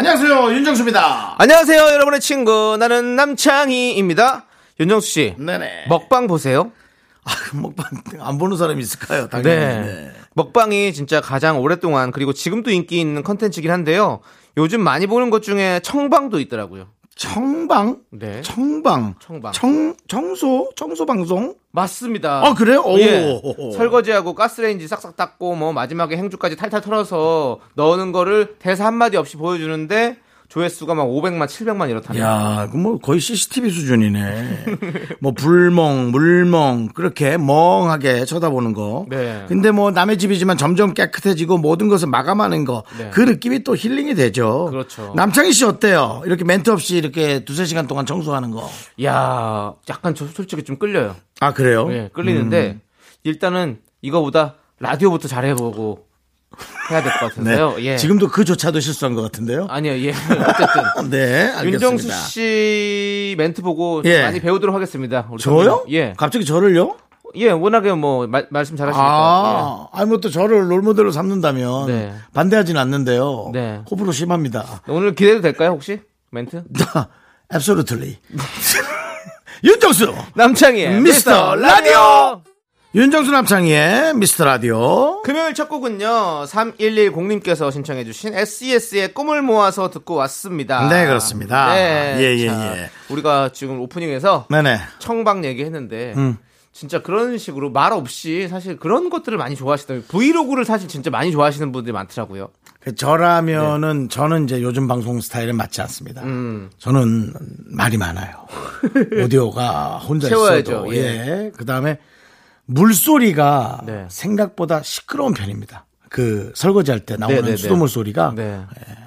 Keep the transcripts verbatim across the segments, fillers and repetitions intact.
안녕하세요, 윤정수입니다. 안녕하세요, 여러분의 친구 나는 남창희입니다. 윤정수 씨, 네네. 먹방 보세요? 아, 먹방 안 보는 사람이 있을까요? 당연히. 네. 네. 먹방이 진짜 가장 오랫동안 그리고 지금도 인기 있는 컨텐츠긴 한데요. 요즘 많이 보는 것 중에 청방도 있더라고요. 청방? 네. 청방. 청방. 청, 청소? 청소 방송? 맞습니다. 아, 그래요? 오. 예. 설거지하고 가스레인지 싹싹 닦고 뭐 마지막에 행주까지 탈탈 털어서 넣는 거를 대사 한마디 없이 보여주는데 조회수가 막 오백만, 칠백만 이렇다네요. 야, 그 뭐 거의 씨씨티비 수준이네. 뭐 불멍, 물멍 그렇게 멍하게 쳐다보는 거. 네. 근데 뭐 남의 집이지만 점점 깨끗해지고 모든 것을 마감하는 거. 네. 그 느낌이 또 힐링이 되죠. 그렇죠. 남창희 씨 어때요? 이렇게 멘트 없이 이렇게 두세 시간 동안 청소하는 거. 야, 약간 저 솔직히 좀 끌려요. 아, 그래요? 네, 끌리는데 음. 일단은 이거보다 라디오부터 잘해보고. 해야 될 것 같은데요. 네. 예. 지금도 그조차도 실수한 것 같은데요. 아니요, 예. 어쨌든. 네, 알겠습니다. 윤정수 씨 멘트 보고 예. 많이 배우도록 하겠습니다. 우리 저요? 선배님. 예. 갑자기 저를요? 예, 워낙에 뭐 마, 말씀 잘하시니까. 아, 예. 아니 뭐 또 저를 롤모델로 삼는다면 네. 반대하진 않는데요. 네. 호불호 심합니다. 오늘 기대도 될까요, 혹시 멘트? Absolutely. 윤정수 남창희의 미스터 라디오. 윤정수 남창희의 미스터 라디오. 금요일 첫 곡은요, 삼일일공님께서 신청해주신 에스이에스의 꿈을 모아서 듣고 왔습니다. 네, 그렇습니다. 네. 예, 예, 자, 예. 우리가 지금 오프닝에서 네네. 청방 얘기했는데, 음. 진짜 그런 식으로 말 없이 사실 그런 것들을 많이 좋아하시더라고요. 브이로그를 사실 진짜 많이 좋아하시는 분들이 많더라고요. 저라면은 네. 저는 이제 요즘 방송 스타일에 맞지 않습니다. 음. 저는 말이 많아요. 오디오가 혼자 채워야죠. 있어도. 예. 예. 그 다음에, 물소리가 네. 생각보다 시끄러운 편입니다. 그 설거지할 때 나오는 네네네. 수돗물 소리가 네.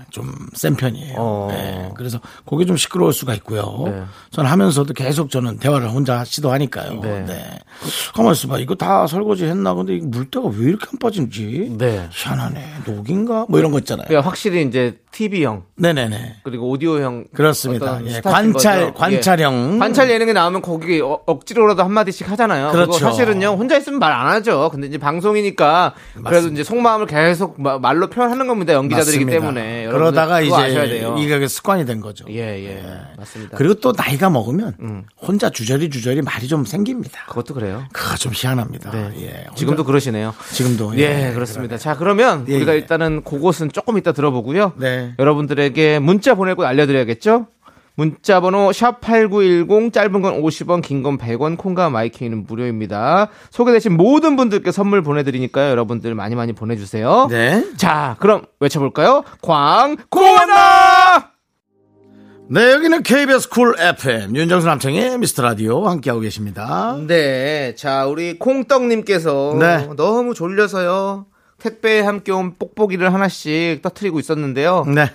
좀 센 편이에요. 어... 네. 그래서 그게 좀 시끄러울 수가 있고요. 네. 저는 하면서도 계속 저는 대화를 혼자 시도하니까요. 네. 네. 가만 있어봐. 이거 다 설거지 했나? 근데 물때가 왜 이렇게 안 빠진지 네. 희한하네. 녹인가? 뭐 이런 거 있잖아요. 그러니까 확실히 이제 티비형. 네네네. 그리고 오디오형. 그렇습니다. 예. 관찰, 관찰형. 예. 관찰 예능에 나오면 거기 어, 억지로라도 한마디씩 하잖아요. 그렇죠. 그거 사실은요, 혼자 있으면 말 안 하죠. 근데 이제 방송이니까 맞습니다. 그래도 이제 속마음을 계속 마, 말로 표현하는 겁니다. 연기자들이기 맞습니다. 때문에. 그러다가 이제 아셔야 돼요. 이게 습관이 된 거죠. 예, 예. 예. 맞습니다. 그리고 또 나이가 먹으면 음. 혼자 주저리 주저리 말이 좀 생깁니다. 그것도 그래요. 그거 좀 희한합니다. 네. 예. 혼자... 지금도 그러시네요. 지금도. 예, 예 그렇습니다. 그러네. 자, 그러면 예, 우리가 예. 일단은 그곳은 조금 이따 들어보고요. 네. 여러분들에게 문자 보내고 알려드려야겠죠? 문자 번호 샵팔구일공, 짧은 건 오십 원, 긴 건 백 원, 콩과 마이킹은 무료입니다. 소개되신 모든 분들께 선물 보내드리니까요. 여러분들 많이 많이 보내주세요. 네. 자, 그럼 외쳐볼까요? 광고나! 네, 여기는 케이비에스 쿨 에프엠, 윤정수 남창의 미스터 라디오 함께하고 계십니다. 네, 자, 우리 콩떡님께서 네. 너무 졸려서요. 택배에 함께 온 뽁뽁이를 하나씩 터뜨리고 있었는데요. 네.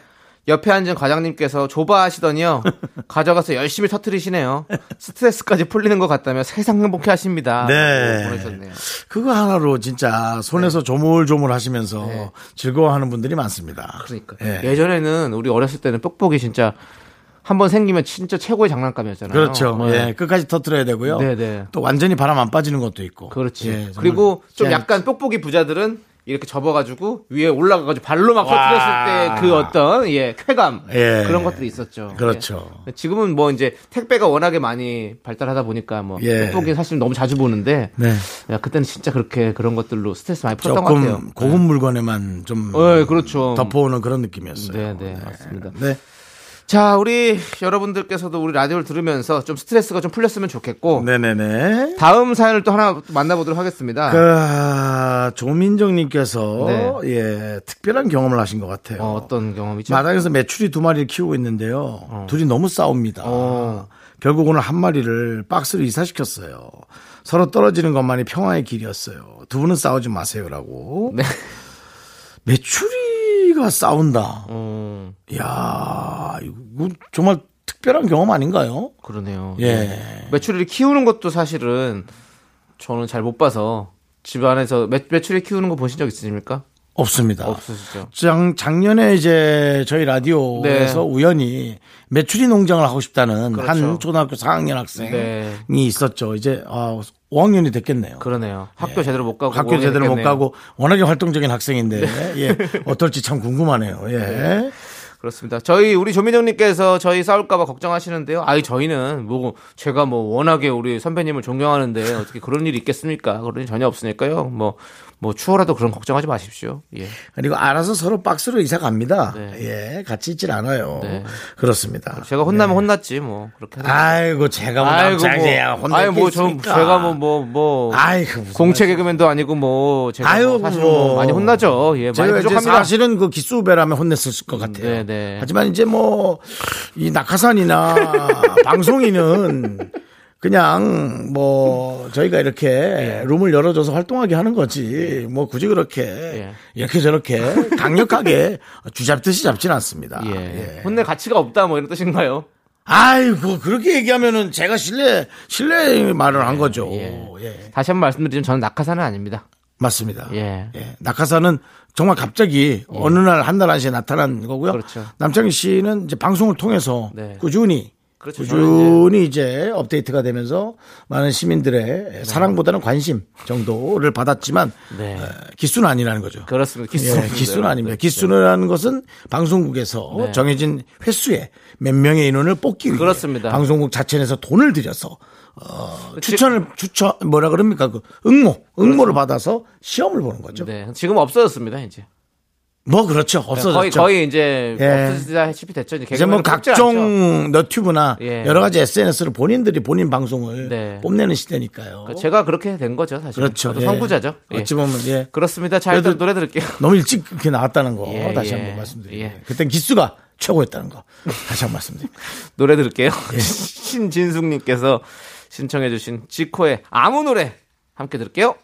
옆에 앉은 과장님께서 조바 하시더니요. 가져가서 열심히 터뜨리시네요. 스트레스까지 풀리는 것 같다며 세상 행복해 하십니다. 네. 보내셨네요. 그거 하나로 진짜 손에서 네. 조물조물 하시면서 네. 즐거워하는 분들이 많습니다. 그러니까. 네. 예전에는 우리 어렸을 때는 뽁뽁이 진짜 한번 생기면 진짜 최고의 장난감이었잖아요. 그렇죠. 네. 예, 끝까지 터뜨려야 되고요. 네네. 또 완전히 바람 안 빠지는 것도 있고. 그렇지. 예, 그리고 좀 약간 뽁뽁이 부자들은 이렇게 접어가지고 위에 올라가가지고 발로 막 터뜨렸을 때 그 어떤 예 쾌감 예. 그런 것들이 있었죠. 그렇죠. 예. 지금은 뭐 이제 택배가 워낙에 많이 발달하다 보니까 뭐 뽁뽁이 예. 사실 너무 자주 보는데 네. 야, 그때는 진짜 그렇게 그런 것들로 스트레스 많이 풀었던 것 같아요. 조금 고급 물건에만 좀 예, 그렇죠. 덮어오는 그런 느낌이었어요. 네, 네, 네. 맞습니다. 네. 자, 우리 여러분들께서도 우리 라디오를 들으면서 좀 스트레스가 좀 풀렸으면 좋겠고. 네네네. 다음 사연을 또 하나 만나보도록 하겠습니다. 그, 조민정님께서, 네. 예, 특별한 경험을 하신 것 같아요. 어, 어떤 경험이죠? 마당에서 메추리 두 마리를 키우고 있는데요. 어. 둘이 너무 싸웁니다. 어. 결국 오늘 한 마리를 박스로 이사시켰어요. 서로 떨어지는 것만이 평화의 길이었어요. 두 분은 싸우지 마세요라고. 네. 메추리가 싸운다. 어. 이야, 이거 정말 특별한 경험 아닌가요? 그러네요. 예. 매출을 키우는 것도 사실은 저는 잘 못 봐서 집 안에서 매, 매출을 키우는 거 보신 적 있으십니까? 없습니다. 없으시죠. 장, 작년에 이제 저희 라디오에서 네. 우연히 메추리 농장을 하고 싶다는 그렇죠. 한 초등학교 사 학년 학생이 네. 있었죠. 이제 아, 오 학년이 됐겠네요. 그러네요. 학교 예. 제대로 못 가고. 학교 제대로 됐겠네요. 못 가고 워낙에 활동적인 학생인데 네. 예. 어떨지 참 궁금하네요. 예. 네. 그렇습니다. 저희 우리 조민정님께서 저희 싸울까봐 걱정하시는데요. 아이 저희는 뭐 제가 뭐 워낙에 우리 선배님을 존경하는데 어떻게 그런 일이 있겠습니까? 그런 일 전혀 없으니까요. 뭐 뭐 추워라도 그런 걱정하지 마십시오. 예. 그리고 알아서 서로 박스로 이사 갑니다. 네. 예, 같이 있질 않아요. 네. 그렇습니다. 제가 혼나면 네. 혼났지 뭐 그렇게. 아이고 제가 뭐 남자야 혼나. 아이 뭐 좀 제가 뭐 뭐 뭐. 아이고 공채 개그맨도 아니고 뭐 제가 아유, 사실 뭐 많이 혼나죠. 예, 많이 부족합니다. 사실은 그 기수 후배라면 혼냈을 것 같아요. 네, 네. 하지만 이제 뭐 이 낙하산이나 방송인은. 그냥 뭐 저희가 이렇게 예. 룸을 열어줘서 활동하게 하는 거지 뭐 굳이 그렇게 예. 이렇게 저렇게 강력하게 쥐잡듯이 잡진 않습니다. 예. 예. 혼낼 가치가 없다 뭐 이런 뜻인가요? 아이고 그렇게 얘기하면은 제가 실례 실례 말을 예. 한 거죠. 예. 예. 다시 한번 말씀드리면 저는 낙하산은 아닙니다. 맞습니다. 예. 예. 낙하산은 정말 갑자기 예. 어느 날 한 달 한시에 나타난 거고요. 그렇죠. 남창희 씨는 이제 방송을 통해서 네. 꾸준히. 그렇죠. 꾸준히 이제 업데이트가 되면서 많은 시민들의 사랑보다는 관심 정도를 받았지만 네. 기수는 아니라는 거죠. 그렇습니다. 기수. 예, 기수는 아닙니다. 기수라는 것은 방송국에서 네. 정해진 횟수에 몇 명의 인원을 뽑기 위해 그렇습니다. 방송국 자체 내에서 돈을 들여서 어, 추천을 추천 뭐라 그럽니까 그 응모 응모를 그렇습니다. 받아서 시험을 보는 거죠. 네. 지금 없어졌습니다 이제. 뭐 그렇죠 없어졌죠 거의 거의 이제 예. 없어지다시피 됐죠 이제, 이제 뭐 각종 너튜브나 예. 여러 가지 에스엔에스를 본인들이 본인 방송을 네. 뽐내는 시대니까요. 제가 그렇게 된 거죠 사실. 그렇죠. 예. 선구자죠. 예. 어찌 보면 예 그렇습니다. 자 일단 노래 들을게요. 너무 일찍 이렇게 나왔다는 거 예. 다시 한번 예. 말씀드립니다. 예. 그때 기수가 최고였다는 거 다시 한번 말씀드립니다. 노래 들을게요. 예. 신진숙님께서 신청해주신 지코의 아무 노래 함께 들을게요.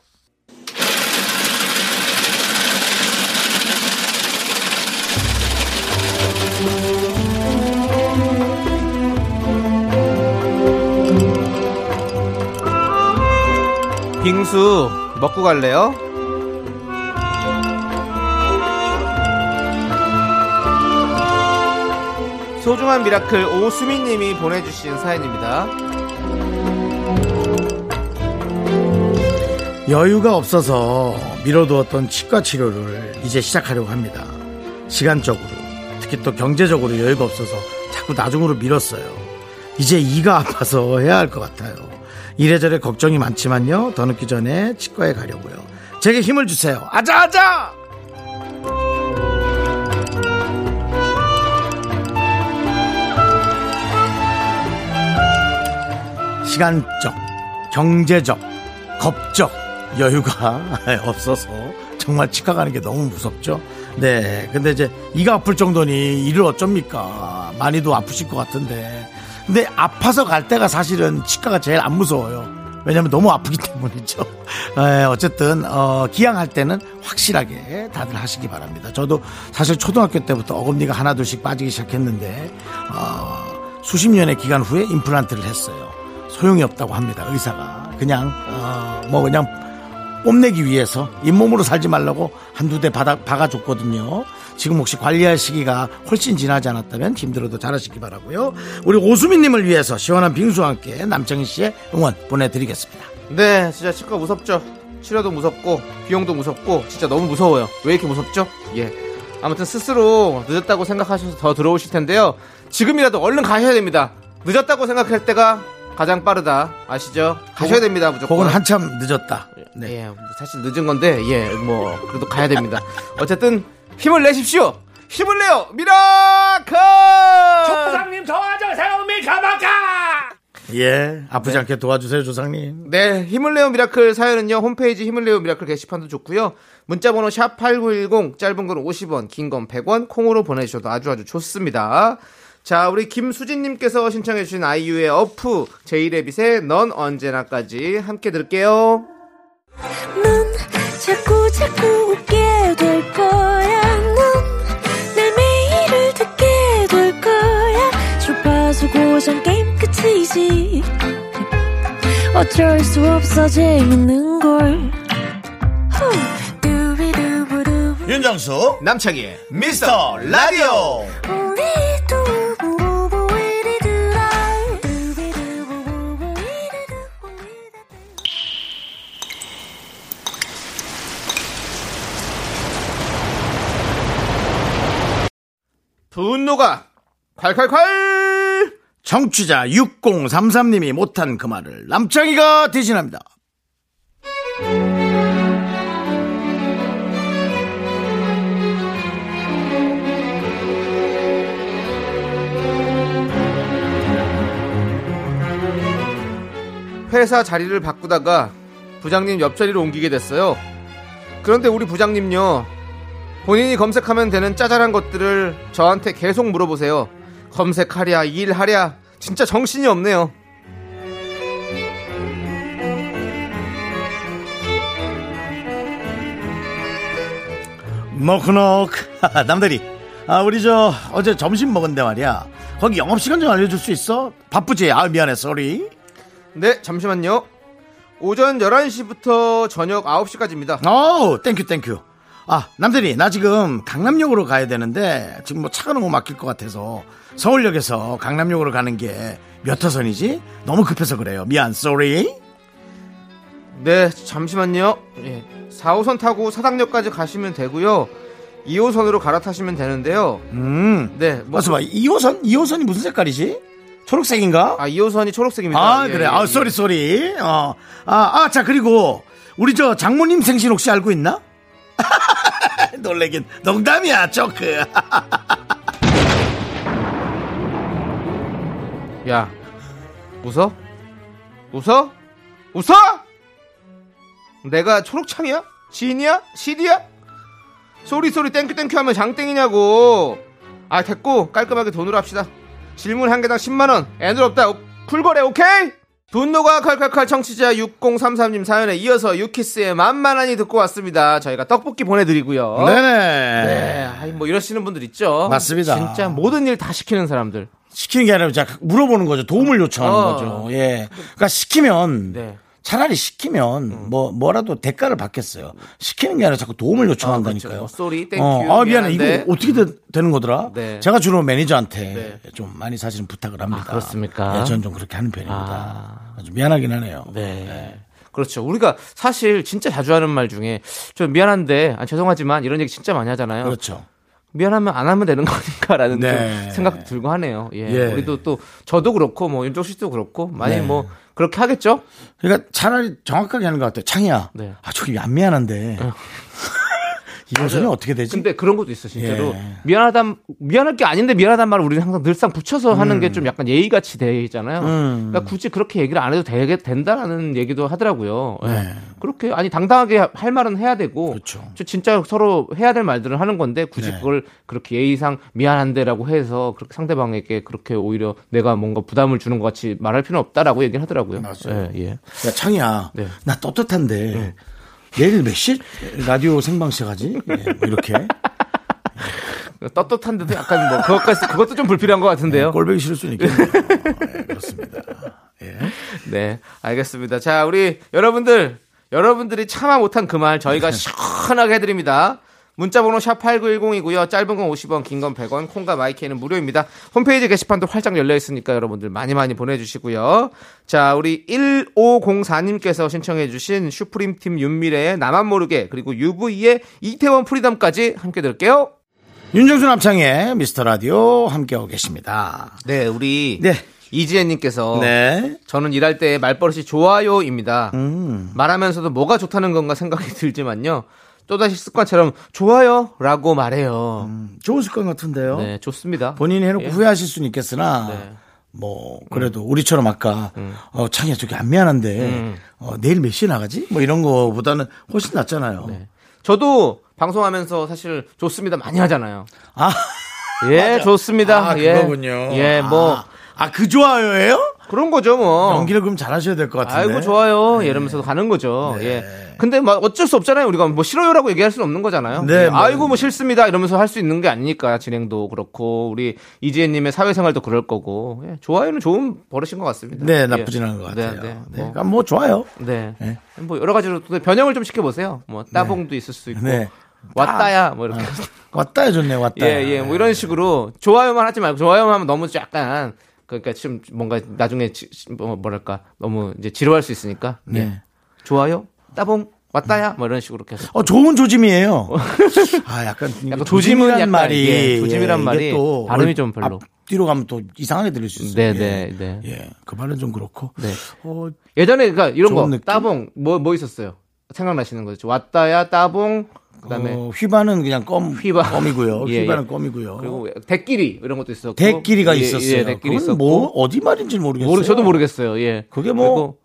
빙수 먹고 갈래요? 소중한 미라클 오수민님이 보내주신 사연입니다. 여유가 없어서 미뤄두었던 치과 치료를 이제 시작하려고 합니다. 시간적으로 특히 또 경제적으로 여유가 없어서 자꾸 나중으로 미뤘어요. 이제 이가 아파서 해야 할 것 같아요. 이래저래 걱정이 많지만요. 더 늦기 전에 치과에 가려고요. 제게 힘을 주세요. 아자아자! 시간적, 경제적, 겁적 여유가 없어서 정말 치과 가는 게 너무 무섭죠. 네, 근데 이제 이가 아플 정도니 이를 어쩝니까? 많이도 아프실 것 같은데 근데 아파서 갈 때가 사실은 치과가 제일 안 무서워요. 왜냐하면 너무 아프기 때문이죠. 에, 어쨌든 어, 기양할 때는 확실하게 다들 하시기 바랍니다. 저도 사실 초등학교 때부터 어금니가 하나 둘씩 빠지기 시작했는데 어, 수십 년의 기간 후에 임플란트를 했어요. 소용이 없다고 합니다. 의사가 그냥 어, 뭐 그냥 뽐내기 위해서 잇몸으로 살지 말라고 한두 대 받아, 박아줬거든요. 지금 혹시 관리할 시기가 훨씬 지나지 않았다면 힘들어도 잘하시기 바라고요. 우리 오수민님을 위해서 시원한 빙수와 함께 남정희 씨의 응원 보내드리겠습니다. 네, 진짜 치과 무섭죠. 치료도 무섭고 비용도 무섭고 진짜 너무 무서워요. 왜 이렇게 무섭죠? 예, 아무튼 스스로 늦었다고 생각하셔서 더 들어오실 텐데요. 지금이라도 얼른 가셔야 됩니다. 늦었다고 생각할 때가 가장 빠르다. 아시죠? 가셔야 됩니다. 무조건. 혹은 한참 늦었다. 네. 예, 사실 늦은 건데 예, 뭐 그래도 가야 됩니다. 어쨌든 힘을 내십시오. 힘을 내요. 미라클! 조상님 도와주세요. 미카마카! 예, 아프지 네. 않게 도와주세요. 조상님. 네, 힘을 내요. 미라클 사연은요. 홈페이지 힘을 내요. 미라클 게시판도 좋고요. 문자번호 샵팔구일공 짧은 건 오십 원 긴 건 백 원 콩으로 보내주셔도 아주 아주 좋습니다. 자, 우리 김수진님께서 신청해주신 아이유의 어프 제이레빗의 넌 언제나까지 함께 들을게요. 넌 자꾸 자꾸 웃게 될 거야. 넌 내 매일을 듣게 어쩔 수 없어 재밌는걸. 윤정수 남창희 미스터 라디오. 분노가 콸콸콸. 청취자 육공삼삼님이 못한 그 말을 남창희가 대신합니다. 회사 자리를 바꾸다가 부장님 옆자리로 옮기게 됐어요. 그런데 우리 부장님요, 본인이 검색하면 되는 짜잘한 것들을 저한테 계속 물어보세요. 검색하랴 일하랴 진짜 정신이 없네요. 노크노크. 남들이, 아 우리 저 어제 점심 먹은데 말이야, 거기 영업시간 좀 알려줄 수 있어? 바쁘지? 아 미안해 쏘리. 네 잠시만요. 오전 열한 시부터 저녁 아홉 시까지입니다. 어우 땡큐 땡큐. 아 남들이, 나 지금 강남역으로 가야 되는데 지금 뭐 차가 너무 막힐 것 같아서 서울역에서 강남역으로 가는 게 몇 호선이지? 너무 급해서 그래요. 미안 쏘리. 네 잠시만요. 예, 사 호선 타고 사당역까지 가시면 되고요, 이 호선으로 갈아타시면 되는데요. 음, 네, 뭐... 어서 봐. 이 호선? 이 호선이 무슨 색깔이지? 초록색인가? 아, 이 호선이 초록색입니다. 아, 예, 그래. 예, 아, 쏘리, 쏘리. 어. 아, 아, 자, 그리고, 우리 저 장모님 생신 혹시 알고 있나? 놀래긴. 농담이야, 조크. 야, 웃어? 웃어? 웃어? 내가 초록창이야? 지인이야? 시디야? 쏘리, 쏘리, 땡큐, 땡큐 하면 장땡이냐고. 아, 됐고, 깔끔하게 돈으로 합시다. 질문 한 개당 십만 원. 애들 없다. 쿨거래 오케이? 분노가 칼칼칼. 청취자 육공삼삼님 사연에 이어서 유키스의 만만하니 듣고 왔습니다. 저희가 떡볶이 보내드리고요. 네네. 네. 아니, 뭐 이러시는 분들 있죠. 맞습니다. 진짜 모든 일 다 시키는 사람들. 시키는 게 아니라 물어보는 거죠. 도움을 요청하는 어. 거죠. 예. 그러니까 시키면. 네. 차라리 시키면 음. 뭐 뭐라도 대가를 받겠어요. 시키는 게 아니라 자꾸 도움을 요청한다니까요. 쏘리, 땡큐. 어, 아 미안해. 미안한데. 이거 어떻게 되, 되는 거더라? 네. 제가 주로 매니저한테 네. 좀 많이 사실은 부탁을 합니다. 아, 그렇습니까? 네, 저는 좀 그렇게 하는 편입니다. 아. 좀 미안하긴 하네요. 네. 네. 그렇죠. 우리가 사실 진짜 자주 하는 말 중에 좀 미안한데, 아, 죄송하지만 이런 얘기 진짜 많이 하잖아요. 그렇죠. 미안하면 안 하면 되는 거니까라는 네. 생각 들고 하네요. 예. 예. 우리도 또 저도 그렇고 뭐 윤종 씨도 그렇고 많이 네. 뭐 그렇게 하겠죠. 그러니까 차라리 정확하게 하는 것 같아요. 창이야. 네. 아 저기 안 미안한데 이거는 어떻게 되지? 근데 그런 것도 있어 진짜로. 예. 미안하다 미안할 게 아닌데 미안하단 말을 우리는 항상 늘상 붙여서 음. 하는 게 좀 약간 예의같이 되잖아요. 음. 그러니까 굳이 그렇게 얘기를 안 해도 되게 된다라는 얘기도 하더라고요. 네. 예. 그렇게 아니 당당하게 할 말은 해야 되고, 그렇죠. 진짜 서로 해야 될 말들은 하는 건데 굳이 네. 그걸 그렇게 예의상 미안한데라고 해서 그렇게 상대방에게 그렇게 오히려 내가 뭔가 부담을 주는 것 같이 말할 필요는 없다라고 얘기를 하더라고요. 맞아요. 예. 예. 야 창이야, 네. 나 떳떳한데. 네. 내일 몇 시? 라디오 생방식 하지? 네, 뭐 이렇게. 떳떳한데도 약간 뭐, 그것까지, 그것도 좀 불필요한 것 같은데요. 네, 꼴보기 싫을 수는 있겠네요. 네, 그렇습니다. 예. 네, 알겠습니다. 자, 우리 여러분들, 여러분들이 참아 못한 그 말 저희가 시원하게 해드립니다. 문자번호 샵팔구일공이고요. 짧은 건 오십 원, 긴 건 백 원, 콩과 마이크는 무료입니다. 홈페이지 게시판도 활짝 열려있으니까 여러분들 많이 많이 보내주시고요. 자, 우리 천오백사님께서 신청해 주신 슈프림팀 윤미래의 나만 모르게, 그리고 유브이의 이태원 프리덤까지 함께 들을게요. 윤정수 남창의 미스터라디오 함께하고 계십니다. 네, 우리 네. 이지혜님께서 네. 저는 일할 때 말버릇이 좋아요입니다. 음. 말하면서도 뭐가 좋다는 건가 생각이 들지만요. 또다시 습관처럼 좋아요 라고 말해요. 음, 좋은 습관 같은데요. 네, 좋습니다. 본인이 해놓고 예. 후회하실 수는 있겠으나 네. 뭐 그래도 음. 우리처럼 아까 음. 어, 창이야 저기 안 미안한데 음. 어, 내일 몇 시에 나가지? 뭐 이런 거보다는 훨씬 낫잖아요. 네. 저도 방송하면서 사실 좋습니다 많이 하잖아요. 아, 예, 좋습니다. 아, 예. 그거군요. 예, 뭐. 아. 아, 그 좋아요예요? 그런 거죠, 뭐. 연기를 그럼 잘하셔야 될 것 같은데. 아이고, 좋아요. 네. 이러면서 가는 거죠. 네. 예. 네. 근데 막 어쩔 수 없잖아요. 우리가 뭐 싫어요라고 얘기할 수는 없는 거잖아요. 네, 네. 뭐. 아이고 뭐 싫습니다 이러면서 할 수 있는 게 아니니까 진행도 그렇고 우리 이지혜님의 사회생활도 그럴 거고 예, 좋아요는 좋은 버릇인 것 같습니다. 네, 나쁘진 예. 않은 것 같아요. 네, 네. 뭐. 네, 그러니까 뭐 좋아요. 네, 네. 뭐 여러 가지로 변형을 좀 시켜 보세요. 뭐 따봉도 네. 있을 수 있고. 네. 왔다야 뭐 이렇게 아, 왔다야 좋네 왔다 예예 예, 뭐 이런 식으로 좋아요만 하지 말고 좋아요만 하면 너무 약간 그러니까 지금 뭔가 나중에 지, 뭐랄까 너무 이제 지루할 수 있으니까 네 예. 좋아요 따봉 왔다야 뭐 이런 식으로 계속 어 좋은 조짐이에요 아 약간, 약간 조짐은 약간 말이 예, 조짐이란 예, 말이 또 발음이 좀 별로 뒤로 가면 또 이상하게 들릴 수 있어요 네네네 예, 네. 예. 그 말은 좀 그렇고 네. 어, 예전에 그러니까 이런 거 느낌? 따봉 뭐뭐 뭐 있었어요 생각나시는 거죠 왔다야 따봉 그다음에 어, 휘바는 그냥 껌 휘바. 껌이고요. 예, 휘바는 예. 껌이고요. 그리고 대끼리 이런 것도 있었고. 대끼리가 예, 있었어요. 예, 대끼리 그건 뭐 어디 말인지 모르겠어요. 모르, 저도 모르겠어요. 예. 그게 뭐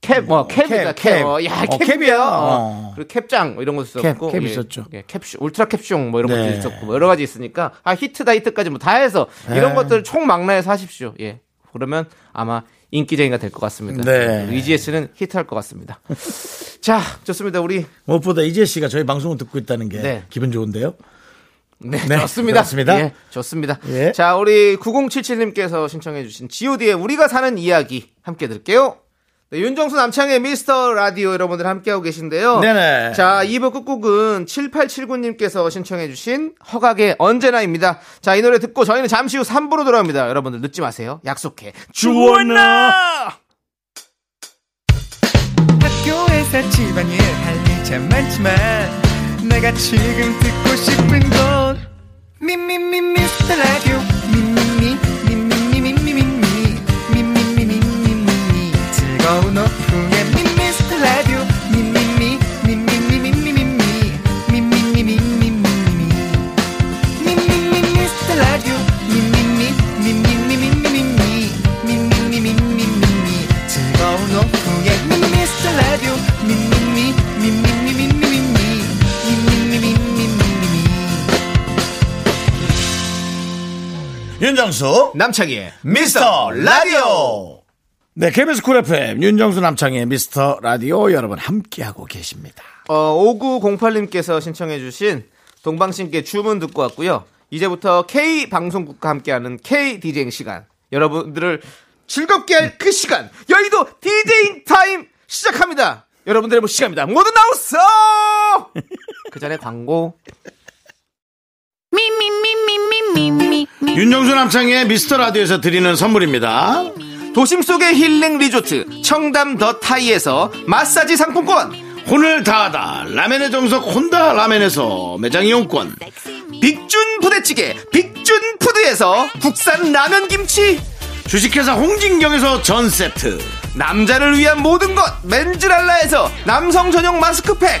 캡, 뭐 캡이다. 캡. 야, 캡이야. 그리고 캡장 이런 것도 있었고. 캡, 캡 있었죠. 예, 캡슈, 울트라 캡숑 뭐 이런 네. 것도 있었고. 뭐 여러 가지 있으니까 아, 히트다 히트까지 뭐 다 해서 네. 이런 것들을 총망라해서 하십시오. 예. 그러면 아마 인기쟁이가 될 것 같습니다. 네. 이지혜 씨는 히트할 것 같습니다. 자, 좋습니다. 우리 무엇보다 이지혜 씨가 저희 방송을 듣고 있다는 게 네. 기분 좋은데요. 네, 네 좋습니다. 좋습니다. 예, 좋습니다. 예. 자, 우리 구공칠칠님께서 신청해주신 지오디의 우리가 사는 이야기 함께 들을게요. 네, 윤정수 남창의 미스터 라디오 여러분들 함께하고 계신데요. 네네. 자, 이 부 끝곡은 칠팔칠구님께서 신청해주신 허각의 언제나입니다. 자, 이 노래 듣고 저희는 잠시 후 삼 부로 돌아옵니다. 여러분들 늦지 마세요. 약속해. 주원아! 학교에서 집안일 할 일 참 많지만 내가 지금 듣고 싶은 건 미미미 미스터 라디오 미미미 즐거운 오픈의 미스터 라디오 미미미 미미미 미미미 미미미 미미미 미미미 미스터 라디오 미미미 미미미 미미미 미미미 미미미 즐거운 오픈의 미스터 라디오 미미미 미미미 미미미 미미미 미미미 윤정수 남창희의 미스터 라디오 네, 케이비에스 쿨 에프엠 윤정수 남창의 미스터 라디오 여러분 함께하고 계십니다. 어, 오구공팔님께서 신청해주신 동방신기의 주문 듣고 왔고요. 이제부터 K 방송국과 함께하는 K 디제잉 시간 여러분들을 즐겁게 할 그 시간 여의도 디제잉 타임 시작합니다. 여러분들의 시간입니다. 모두 나오소. 그 전에 광고. 미미미미미미미. 윤정수 남창의 미스터 라디오에서 드리는 선물입니다. 도심 속의 힐링 리조트 청담 더 타이에서 마사지 상품권 혼을 다하다 라멘의 정석 혼다 라멘에서 매장 이용권 빅준 부대찌개 빅준 푸드에서 국산 라면 김치 주식회사 홍진경에서 전세트 남자를 위한 모든 것 맨즈랄라에서 남성 전용 마스크팩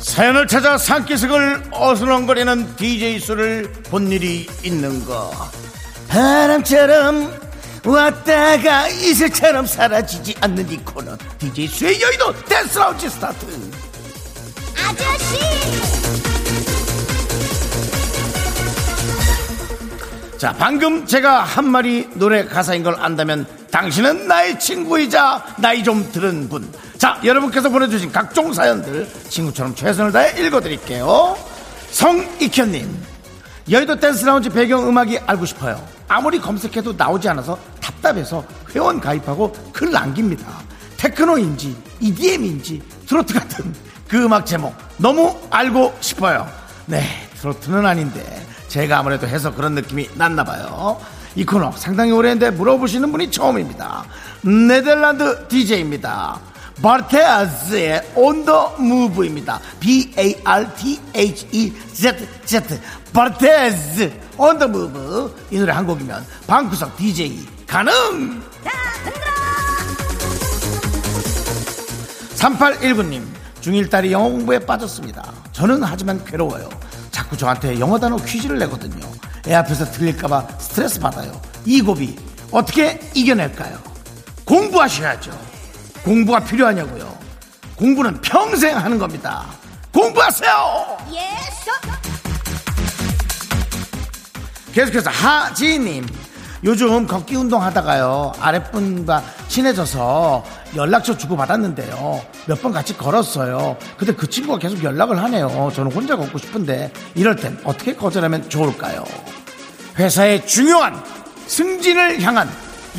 사연을 찾아 산기슭을 어슬렁거리는 디제이 수를 본 일이 있는가 바람처럼 왔다가 이슬처럼 사라지지 않는 이 코너 디제이 수의 여의도 댄스 라운지 스타트 아저씨 자 방금 제가 한 말이 노래 가사인 걸 안다면 당신은 나의 친구이자 나이 좀 들은 분 자 여러분께서 보내주신 각종 사연들 친구처럼 최선을 다해 읽어드릴게요 성익현님 여의도 댄스 라운지 배경음악이 알고 싶어요 아무리 검색해도 나오지 않아서 답답해서 회원 가입하고 글 남깁니다 테크노인지 이디엠인지 트로트 같은 그 음악 제목 너무 알고 싶어요 네 트로트는 아닌데 제가 아무래도 해서 그런 느낌이 났나봐요 이 코너 상당히 오래인데 물어보시는 분이 처음입니다 네덜란드 디제이입니다 Barthez의 On The Move입니다. B-A-R-T-H-E-Z-Z Barthez On The Move 이 노래 한 곡이면 방구석 디제이 가능! 삼팔일구 님, 중일 딸이 영어 공부에 빠졌습니다. 저는 하지만 괴로워요. 자꾸 저한테 영어 단어 퀴즈를 내거든요. 애 앞에서 들릴까봐 스트레스 받아요. 이 고비 어떻게 이겨낼까요? 공부하셔야죠. 공부가 필요하냐고요. 공부는 평생 하는 겁니다. 공부하세요. 계속해서 하지님, 요즘 걷기 운동하다가요 아랫분과 친해져서 연락처 주고받았는데요 몇 번 같이 걸었어요. 근데 그 친구가 계속 연락을 하네요. 저는 혼자 걷고 싶은데 이럴 땐 어떻게 거절하면 좋을까요? 회사의 중요한 승진을 향한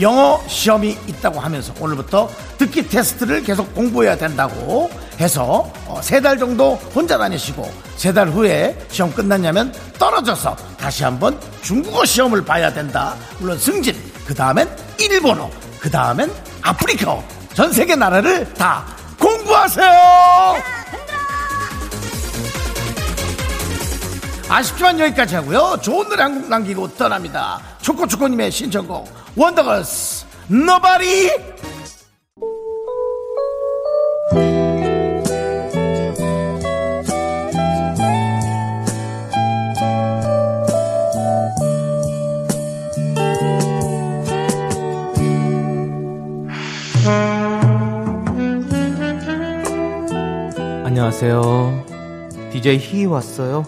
영어 시험이 있다고 하면서 오늘부터 듣기 테스트를 계속 공부해야 된다고 해서 세 달 정도 혼자 다니시고 세 달 후에 시험 끝났냐면 떨어져서 다시 한번 중국어 시험을 봐야 된다. 물론 승진, 그 다음엔 일본어, 그 다음엔 아프리카어, 전 세계 나라를 다 공부하세요. 아쉽지만 여기까지 하고요. 좋은 노래 한곡 남기고 떠납니다. 초코초코님의 신청곡 원더걸스 노바디. 안녕하세요. 디제이 히 왔어요.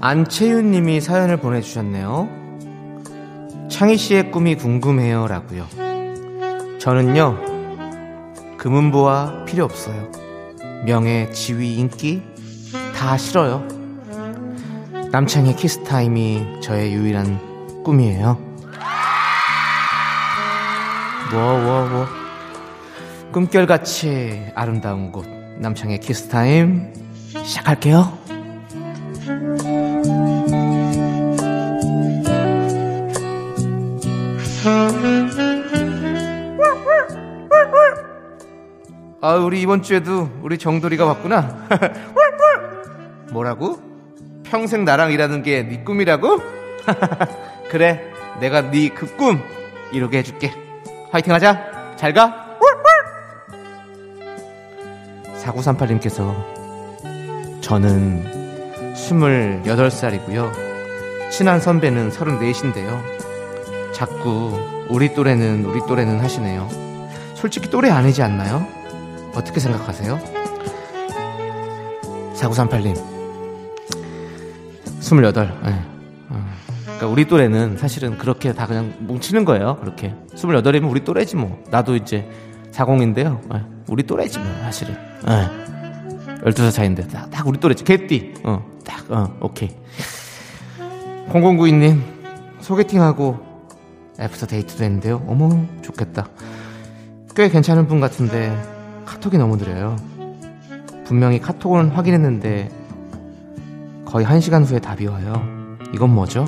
안채윤님이 사연을 보내주셨네요. 창희씨의 꿈이 궁금해요 라고요. 저는요, 금은보화 필요 없어요. 명예, 지위, 인기 다 싫어요. 남창희 키스타임이 저의 유일한 꿈이에요. 뭐뭐뭐 뭐. 꿈결같이 아름다운 곳 남창희 키스타임 시작할게요. 아, 우리 이번 주에도 우리 정돌이가 왔구나. 뭐라고? 평생 나랑 일하는 게 네 꿈이라고? 그래, 내가 네 그 꿈 이루게 해줄게. 화이팅하자. 잘가. 사구삼팔 님께서 저는 스물여덟 살이고요 친한 선배는 서른넷인데요 자꾸 우리 또래는 우리 또래는 하시네요. 솔직히 또래 아니지 않나요? 어떻게 생각하세요? 사구삼팔 님 스물여덟. 네. 어. 그러니까 우리 또래는 사실은 그렇게 다 그냥 뭉치는 거예요. 그렇게 스물여덟이면 우리 또래지 뭐. 나도 이제 사공인데요 네. 우리 또래지 뭐 사실은. 네. 열두 살 차이인데 딱, 딱 우리 또래지. 개띠. 어, 딱, 어, 오케이. 공공구이 님 소개팅하고 애프터 데이트도 했는데요. 어머, 좋겠다. 꽤 괜찮은 분 같은데 카톡이 너무 느려요. 분명히 카톡은 확인했는데 거의 한 시간 후에 답이 와요. 이건 뭐죠?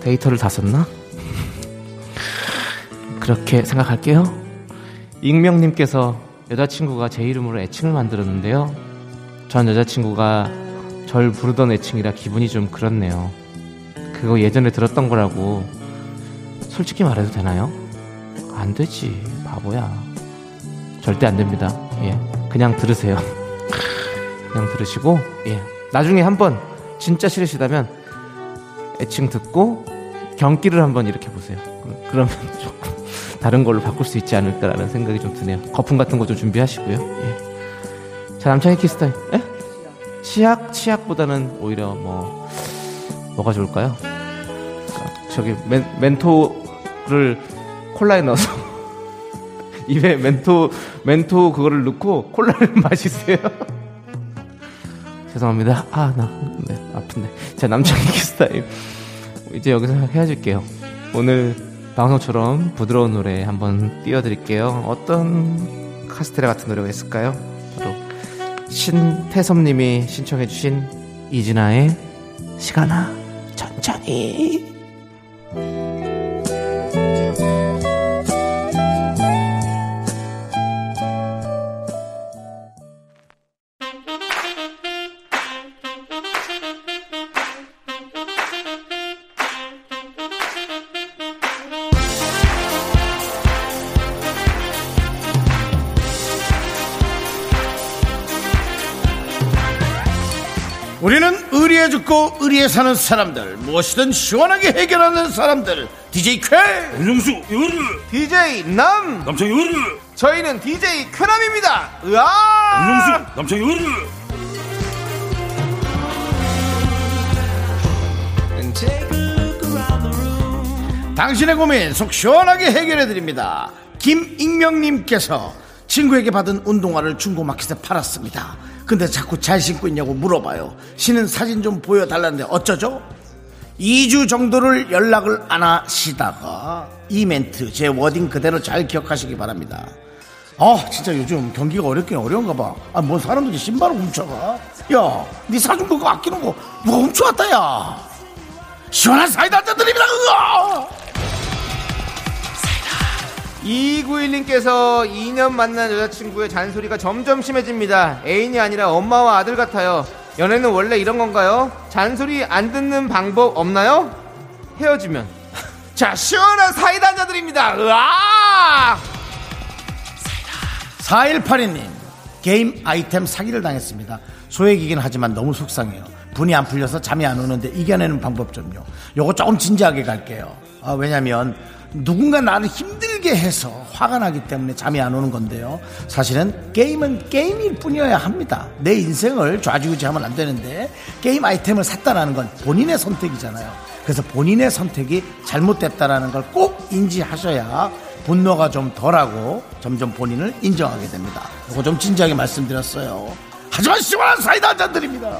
데이터를 다 썼나? 그렇게 생각할게요. 익명님께서 여자친구가 제 이름으로 애칭을 만들었는데요. 전 여자친구가 절 부르던 애칭이라 기분이 좀 그렇네요. 그거 예전에 들었던 거라고 솔직히 말해도 되나요? 안 되지, 바보야. 절대 안 됩니다. 예, 그냥 들으세요. 그냥 들으시고, 예, 나중에 한번 진짜 싫으시다면 애칭 듣고 경기를 한번 이렇게 보세요. 그러면 조금 다른 걸로 바꿀 수 있지 않을까라는 생각이 좀 드네요. 거품 같은 거 좀 준비하시고요. 예. 자, 남창희 키스타일. 예? 치약, 치약보다는 오히려 뭐 뭐가 좋을까요? 저기 멘, 멘토를 콜라에 넣어서 입에 멘토 멘토 그거를 넣고 콜라를 마시세요. 죄송합니다. 아, 나 네, 아픈데. 자, 남창희 키스타임 이제 여기서 헤어질게요. 오늘 방송처럼 부드러운 노래 한번 띄워드릴게요. 어떤 카스테라 같은 노래가 있을까요? 바로 신태섭님이 신청해주신 이진아의 시간아 천천히. 우리는 의리에 죽고 의리에 사는 사람들, 무엇이든 시원하게 해결하는 사람들. 디제이 쾌 윤정수 요르 디제이 남 남창희 요르. 저희는 디제이 쾌남입니다. 으아 윤정수 남창희 요르. 당신의 고민 속 시원하게 해결해드립니다. 김익명님께서 친구에게 받은 운동화를 중고마켓에 팔았습니다. 근데 자꾸 잘 신고 있냐고 물어봐요. 신은 사진 좀 보여달라는데 어쩌죠? 이 주 정도를 연락을 안 하시다가 이 멘트, 제 워딩 그대로 잘 기억하시기 바랍니다. 아 진짜 요즘 경기가 어렵긴 어려운가 봐. 아 뭐 사람들이 신발을 훔쳐가. 야 니 사준 거 그거 아끼는 거 누가 훔쳐갔다. 야 시원한 사이다 드립니다. 이구일님께서 이 년 만난 여자친구의 잔소리가 점점 심해집니다. 애인이 아니라 엄마와 아들 같아요. 연애는 원래 이런 건가요? 잔소리 안 듣는 방법 없나요? 헤어지면 자 시원한 사이다 드립니다. 으아 사일팔이님 게임 아이템 사기를 당했습니다. 소액이긴 하지만 너무 속상해요. 분이 안 풀려서 잠이 안 오는데 이겨내는 방법 좀요. 요거 조금 진지하게 갈게요. 아, 왜냐면 누군가 나를 힘들게 해서 화가 나기 때문에 잠이 안 오는 건데요. 사실은 게임은 게임일 뿐이어야 합니다. 내 인생을 좌지우지하면 안 되는데 게임 아이템을 샀다라는 건 본인의 선택이잖아요. 그래서 본인의 선택이 잘못됐다라는 걸 꼭 인지하셔야 분노가 좀 덜하고 점점 본인을 인정하게 됩니다. 요거 좀 진지하게 말씀드렸어요. 하지만 시원한 사이다 한잔 드립니다.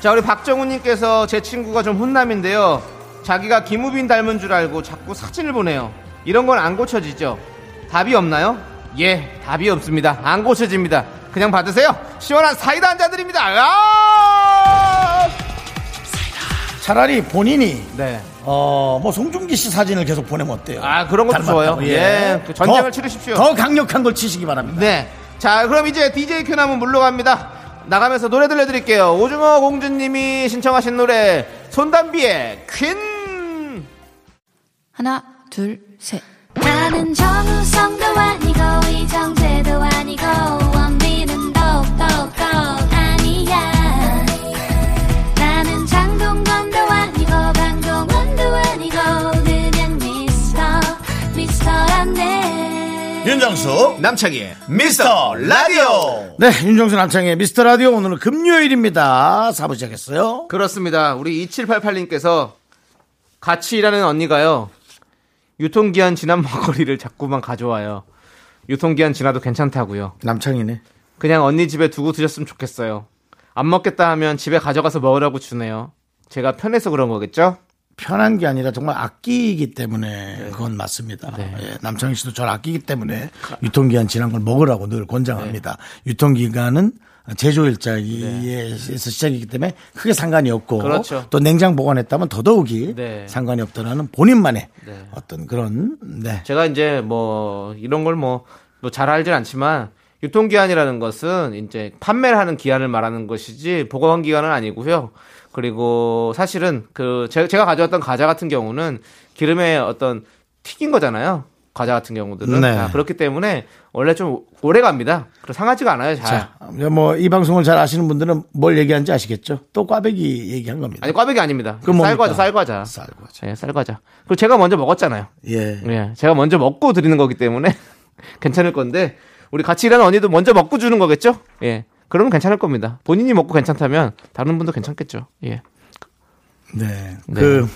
자 우리 박정훈님께서 제 친구가 좀 훈남인데요, 자기가 김우빈 닮은 줄 알고 자꾸 사진을 보내요. 이런 건 안 고쳐지죠? 답이 없나요? 예, 답이 없습니다. 안 고쳐집니다. 그냥 받으세요. 시원한 사이다 한 잔 드립니다. 아! 차라리 본인이 네. 어, 뭐 송중기 씨 사진을 계속 보내면 어때요? 아 그런 것도 좋아요. 예, 예. 전쟁을 더, 치르십시오. 더 강력한 걸 치시기 바랍니다. 네, 자 그럼 이제 디제이 큐남은 물러갑니다. 나가면서 노래 들려드릴게요. 오징어 공주님이 신청하신 노래 손담비의 퀸. 하나 둘 셋. 나는 정우성도 아니고 이정재도 아니고 원빈은 더욱더 아니야. 나는 장동건도 아니고 강동원도 아니고 그냥 미스터 미스터란데. 윤정수 남창희의 미스터 라디오. 네, 윤정수 남창희의 미스터 라디오. 오늘은 금요일입니다. 사 부 시작했어요. 그렇습니다. 우리 이칠팔팔님께서 같이 일하는 언니가요, 유통기한 지난 먹거리를 자꾸만 가져와요. 유통기한 지나도 괜찮다고요. 남창희네. 그냥 언니 집에 두고 드셨으면 좋겠어요. 안 먹겠다 하면 집에 가져가서 먹으라고 주네요. 제가 편해서 그런 거겠죠? 편한 게 아니라 정말 아끼기 때문에 그건 맞습니다. 네. 예, 남창희 씨도 저를 아끼기 때문에 유통기한 지난 걸 먹으라고 늘 권장합니다. 네. 유통기간은 제조일자에서 네. 시작이기 때문에 크게 상관이 없고 그렇죠. 또 냉장 보관했다면 더더욱이 네. 상관이 없다라는 본인만의 네. 어떤 그런 네. 제가 이제 뭐 이런 걸 뭐 잘 알진 않지만 유통기한이라는 것은 이제 판매를 하는 기한을 말하는 것이지 보관기간은 아니고요. 그리고 사실은 그 제가 가져왔던 과자 같은 경우는 기름에 어떤 튀긴 거잖아요. 과자 같은 경우들은 네. 아, 그렇기 때문에 원래 좀 오래 갑니다. 그래서 상하지가 않아요. 잘. 뭐 이 방송을 잘 아시는 분들은 뭘 얘기하는지 아시겠죠? 또 꽈배기 얘기한 겁니다. 아니 꽈배기 아닙니다. 쌀과자, 쌀과자, 쌀과자. 네, 쌀과자. 그리고 제가 먼저 먹었잖아요. 예. 예, 제가 먼저 먹고 드리는 거기 때문에 괜찮을 건데 우리 같이 일하는 언니도 먼저 먹고 주는 거겠죠? 예. 그러면 괜찮을 겁니다. 본인이 먹고 괜찮다면 다른 분도 괜찮겠죠. 예. 네. 네. 그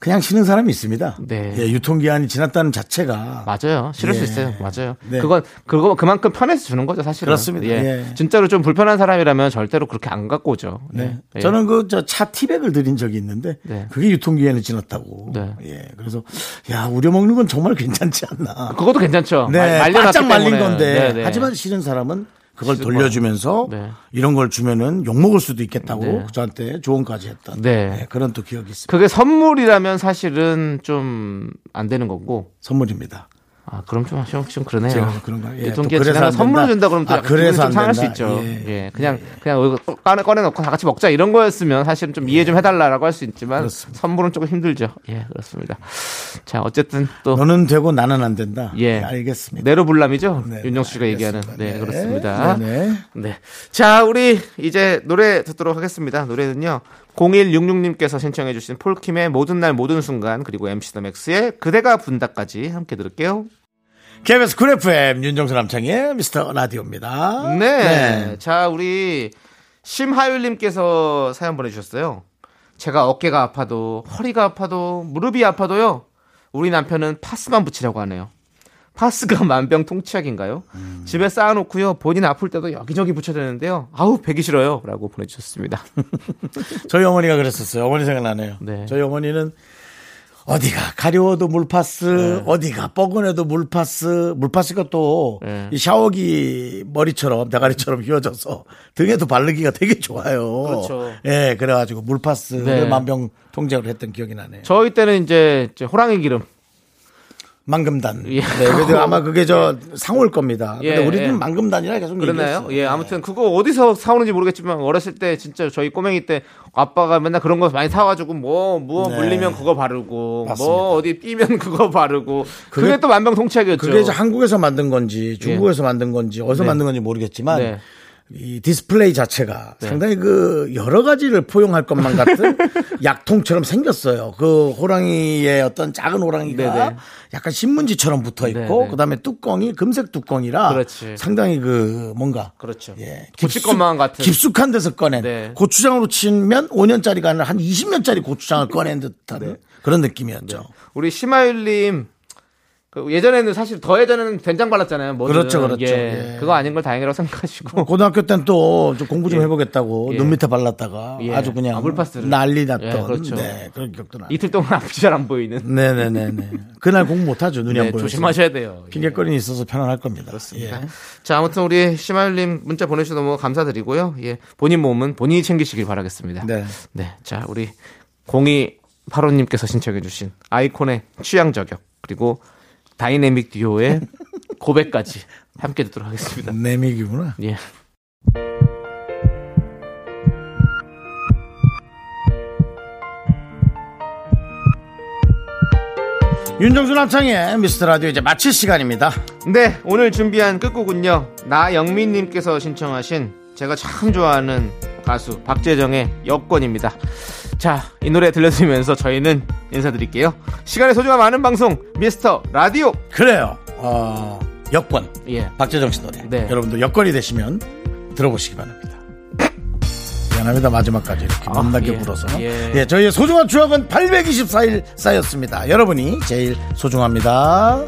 그냥 쉬는 사람이 있습니다. 네. 예, 유통기한이 지났다는 자체가 맞아요. 싫을 예. 수 있어요. 맞아요. 네. 그건 그거 그만큼 편해서 주는 거죠, 사실은. 그렇습니다. 예. 예. 진짜로 좀 불편한 사람이라면 절대로 그렇게 안 갖고 오죠. 네. 예. 저는 그 저 차 티백을 드린 적이 있는데 네. 그게 유통기한이 지났다고. 네. 예. 그래서 야 우려 먹는 건 정말 괜찮지 않나. 그것도 괜찮죠. 네. 바짝 말린 건데. 네, 네. 하지만 싫은 사람은 그걸 돌려주면서 네. 이런 걸 주면은 욕먹을 수도 있겠다고 네. 저한테 조언까지 했던 네. 네, 그런 또 기억이 있습니다. 그게 선물이라면 사실은 좀 안 되는 거고. 선물입니다. 아, 그럼 좀, 좀 그러네요. 제가 그런가요? 예, 유통기한 지나가 선물을 준다 그러면 또 아, 그래서 좀 상할 수 있죠. 예, 예. 그냥, 예. 그냥 꺼내놓고 다 같이 먹자 이런 거였으면 사실은 좀 이해 좀 해달라라고 할 수 있지만 그렇습니다. 선물은 조금 힘들죠. 예, 그렇습니다. 자, 어쨌든 또. 너는 되고 나는 안 된다. 예. 네, 알겠습니다. 내로불람이죠. 네, 윤정수 씨가 알겠습니다. 얘기하는. 네, 네. 그렇습니다. 네, 네. 네. 자, 우리 이제 노래 듣도록 하겠습니다. 노래는요. 공일육육님께서 신청해주신 폴킴의 모든 날 모든 순간 그리고 엠시 더 맥스의 그대가 분다까지 함께 들을게요. 케이비에스 쿨 에프엠 윤정수 남창희의 미스터 라디오입니다. 네. 네. 자, 우리 심하율님께서 사연 보내주셨어요. 제가 어깨가 아파도 허리가 아파도 무릎이 아파도요. 우리 남편은 파스만 붙이려고 하네요. 파스가 만병통치약인가요? 음. 집에 쌓아놓고요. 본인 아플 때도 여기저기 붙여야 되는데요. 아우 배기 싫어요. 라고 보내주셨습니다. 저희 어머니가 그랬었어요. 어머니 생각나네요. 네. 저희 어머니는 어디가 가려워도 물파스, 네. 어디가 뻐근해도 물파스, 물파스가 또 네. 이 샤워기 머리처럼 대가리처럼 휘어져서 등에도 바르기가 되게 좋아요. 그렇죠. 예, 그래가지고 물파스를 네. 만병통치약으로 했던 기억이 나네요. 저희 때는 이제 호랑이 기름. 망금단. 예. 네, 아마 그게 저 예. 사올 겁니다. 근데 예. 우리는 망금단이라 계속 그러나요? 예, 아무튼 그거 어디서 사오는지 모르겠지만 어렸을 때 진짜 저희 꼬맹이 때 아빠가 맨날 그런 거 많이 사와가지고 뭐, 뭐 네. 물리면 그거 바르고 맞습니다. 뭐 어디 삐면 그거 바르고 그게, 그게 또 만병통치약이었죠. 그게 이제 한국에서 만든 건지 중국에서 예. 만든 건지 어디서 네. 만든 건지 모르겠지만 네. 이 디스플레이 자체가 네. 상당히 그 여러 가지를 포용할 것만 같은 약통처럼 생겼어요. 그 호랑이의 어떤 작은 호랑이가 네네. 약간 신문지처럼 붙어 있고 그다음에 뚜껑이 금색 뚜껑이라 그렇지. 상당히 그 뭔가 그렇죠. 예, 고추건만 같은 깊숙한 데서 꺼낸 네. 고추장으로 치면 오 년짜리가 아니라 한 이십 년짜리 고추장을 꺼낸 듯한 네. 그런 느낌이었죠. 네. 우리 심하율님 예전에는 사실 더 예전에는 된장 발랐잖아요. 뭐든. 그렇죠, 그렇죠. 예, 예. 그거 아닌 걸 다행이라고 생각하시고 고등학교 때는 또 좀 공부 좀 예. 해보겠다고 예. 눈 밑에 발랐다가 예. 아주 그냥 아물파스를. 난리 났던 예, 그렇죠. 네, 그런 기억도 나요. 이틀 동안 앞이 잘 안 보이는. 네네네. 그날 공부 못하죠. 눈이 네, 안 보여서 조심하셔야 돼요. 핑계거리는 예. 있어서 편안할 겁니다. 그렇습니다. 예. 자, 아무튼 우리 심하율님 문자 보내주셔서 너무 감사드리고요. 예, 본인 몸은 본인이 챙기시길 바라겠습니다. 네, 네. 자, 우리 공이팔오님께서 신청해주신 아이콘의 취향 저격 그리고 다이내믹 듀오의 고백까지 함께 듣도록 하겠습니다. 내믹이구나. 예. 윤정수 남창의 미스터 라디오 이제 마칠 시간입니다. 네, 오늘 준비한 끝곡은요. 나영민님께서 신청하신 제가 참 좋아하는 가수 박재정의 여권입니다. 자, 이 노래 들려드리면서 저희는 인사드릴게요. 시간의 소중함 아는 방송 미스터 라디오. 그래요. 어, 여권. 예. 박재정 씨 노래. 네. 여러분도 여권이 되시면 들어보시기 바랍니다. 미안합니다. 마지막까지 이렇게 겁나게 아, 예. 불어서. 예. 예. 저희의 소중한 추억은 팔백이십사일 쌓였습니다. 여러분이 제일 소중합니다.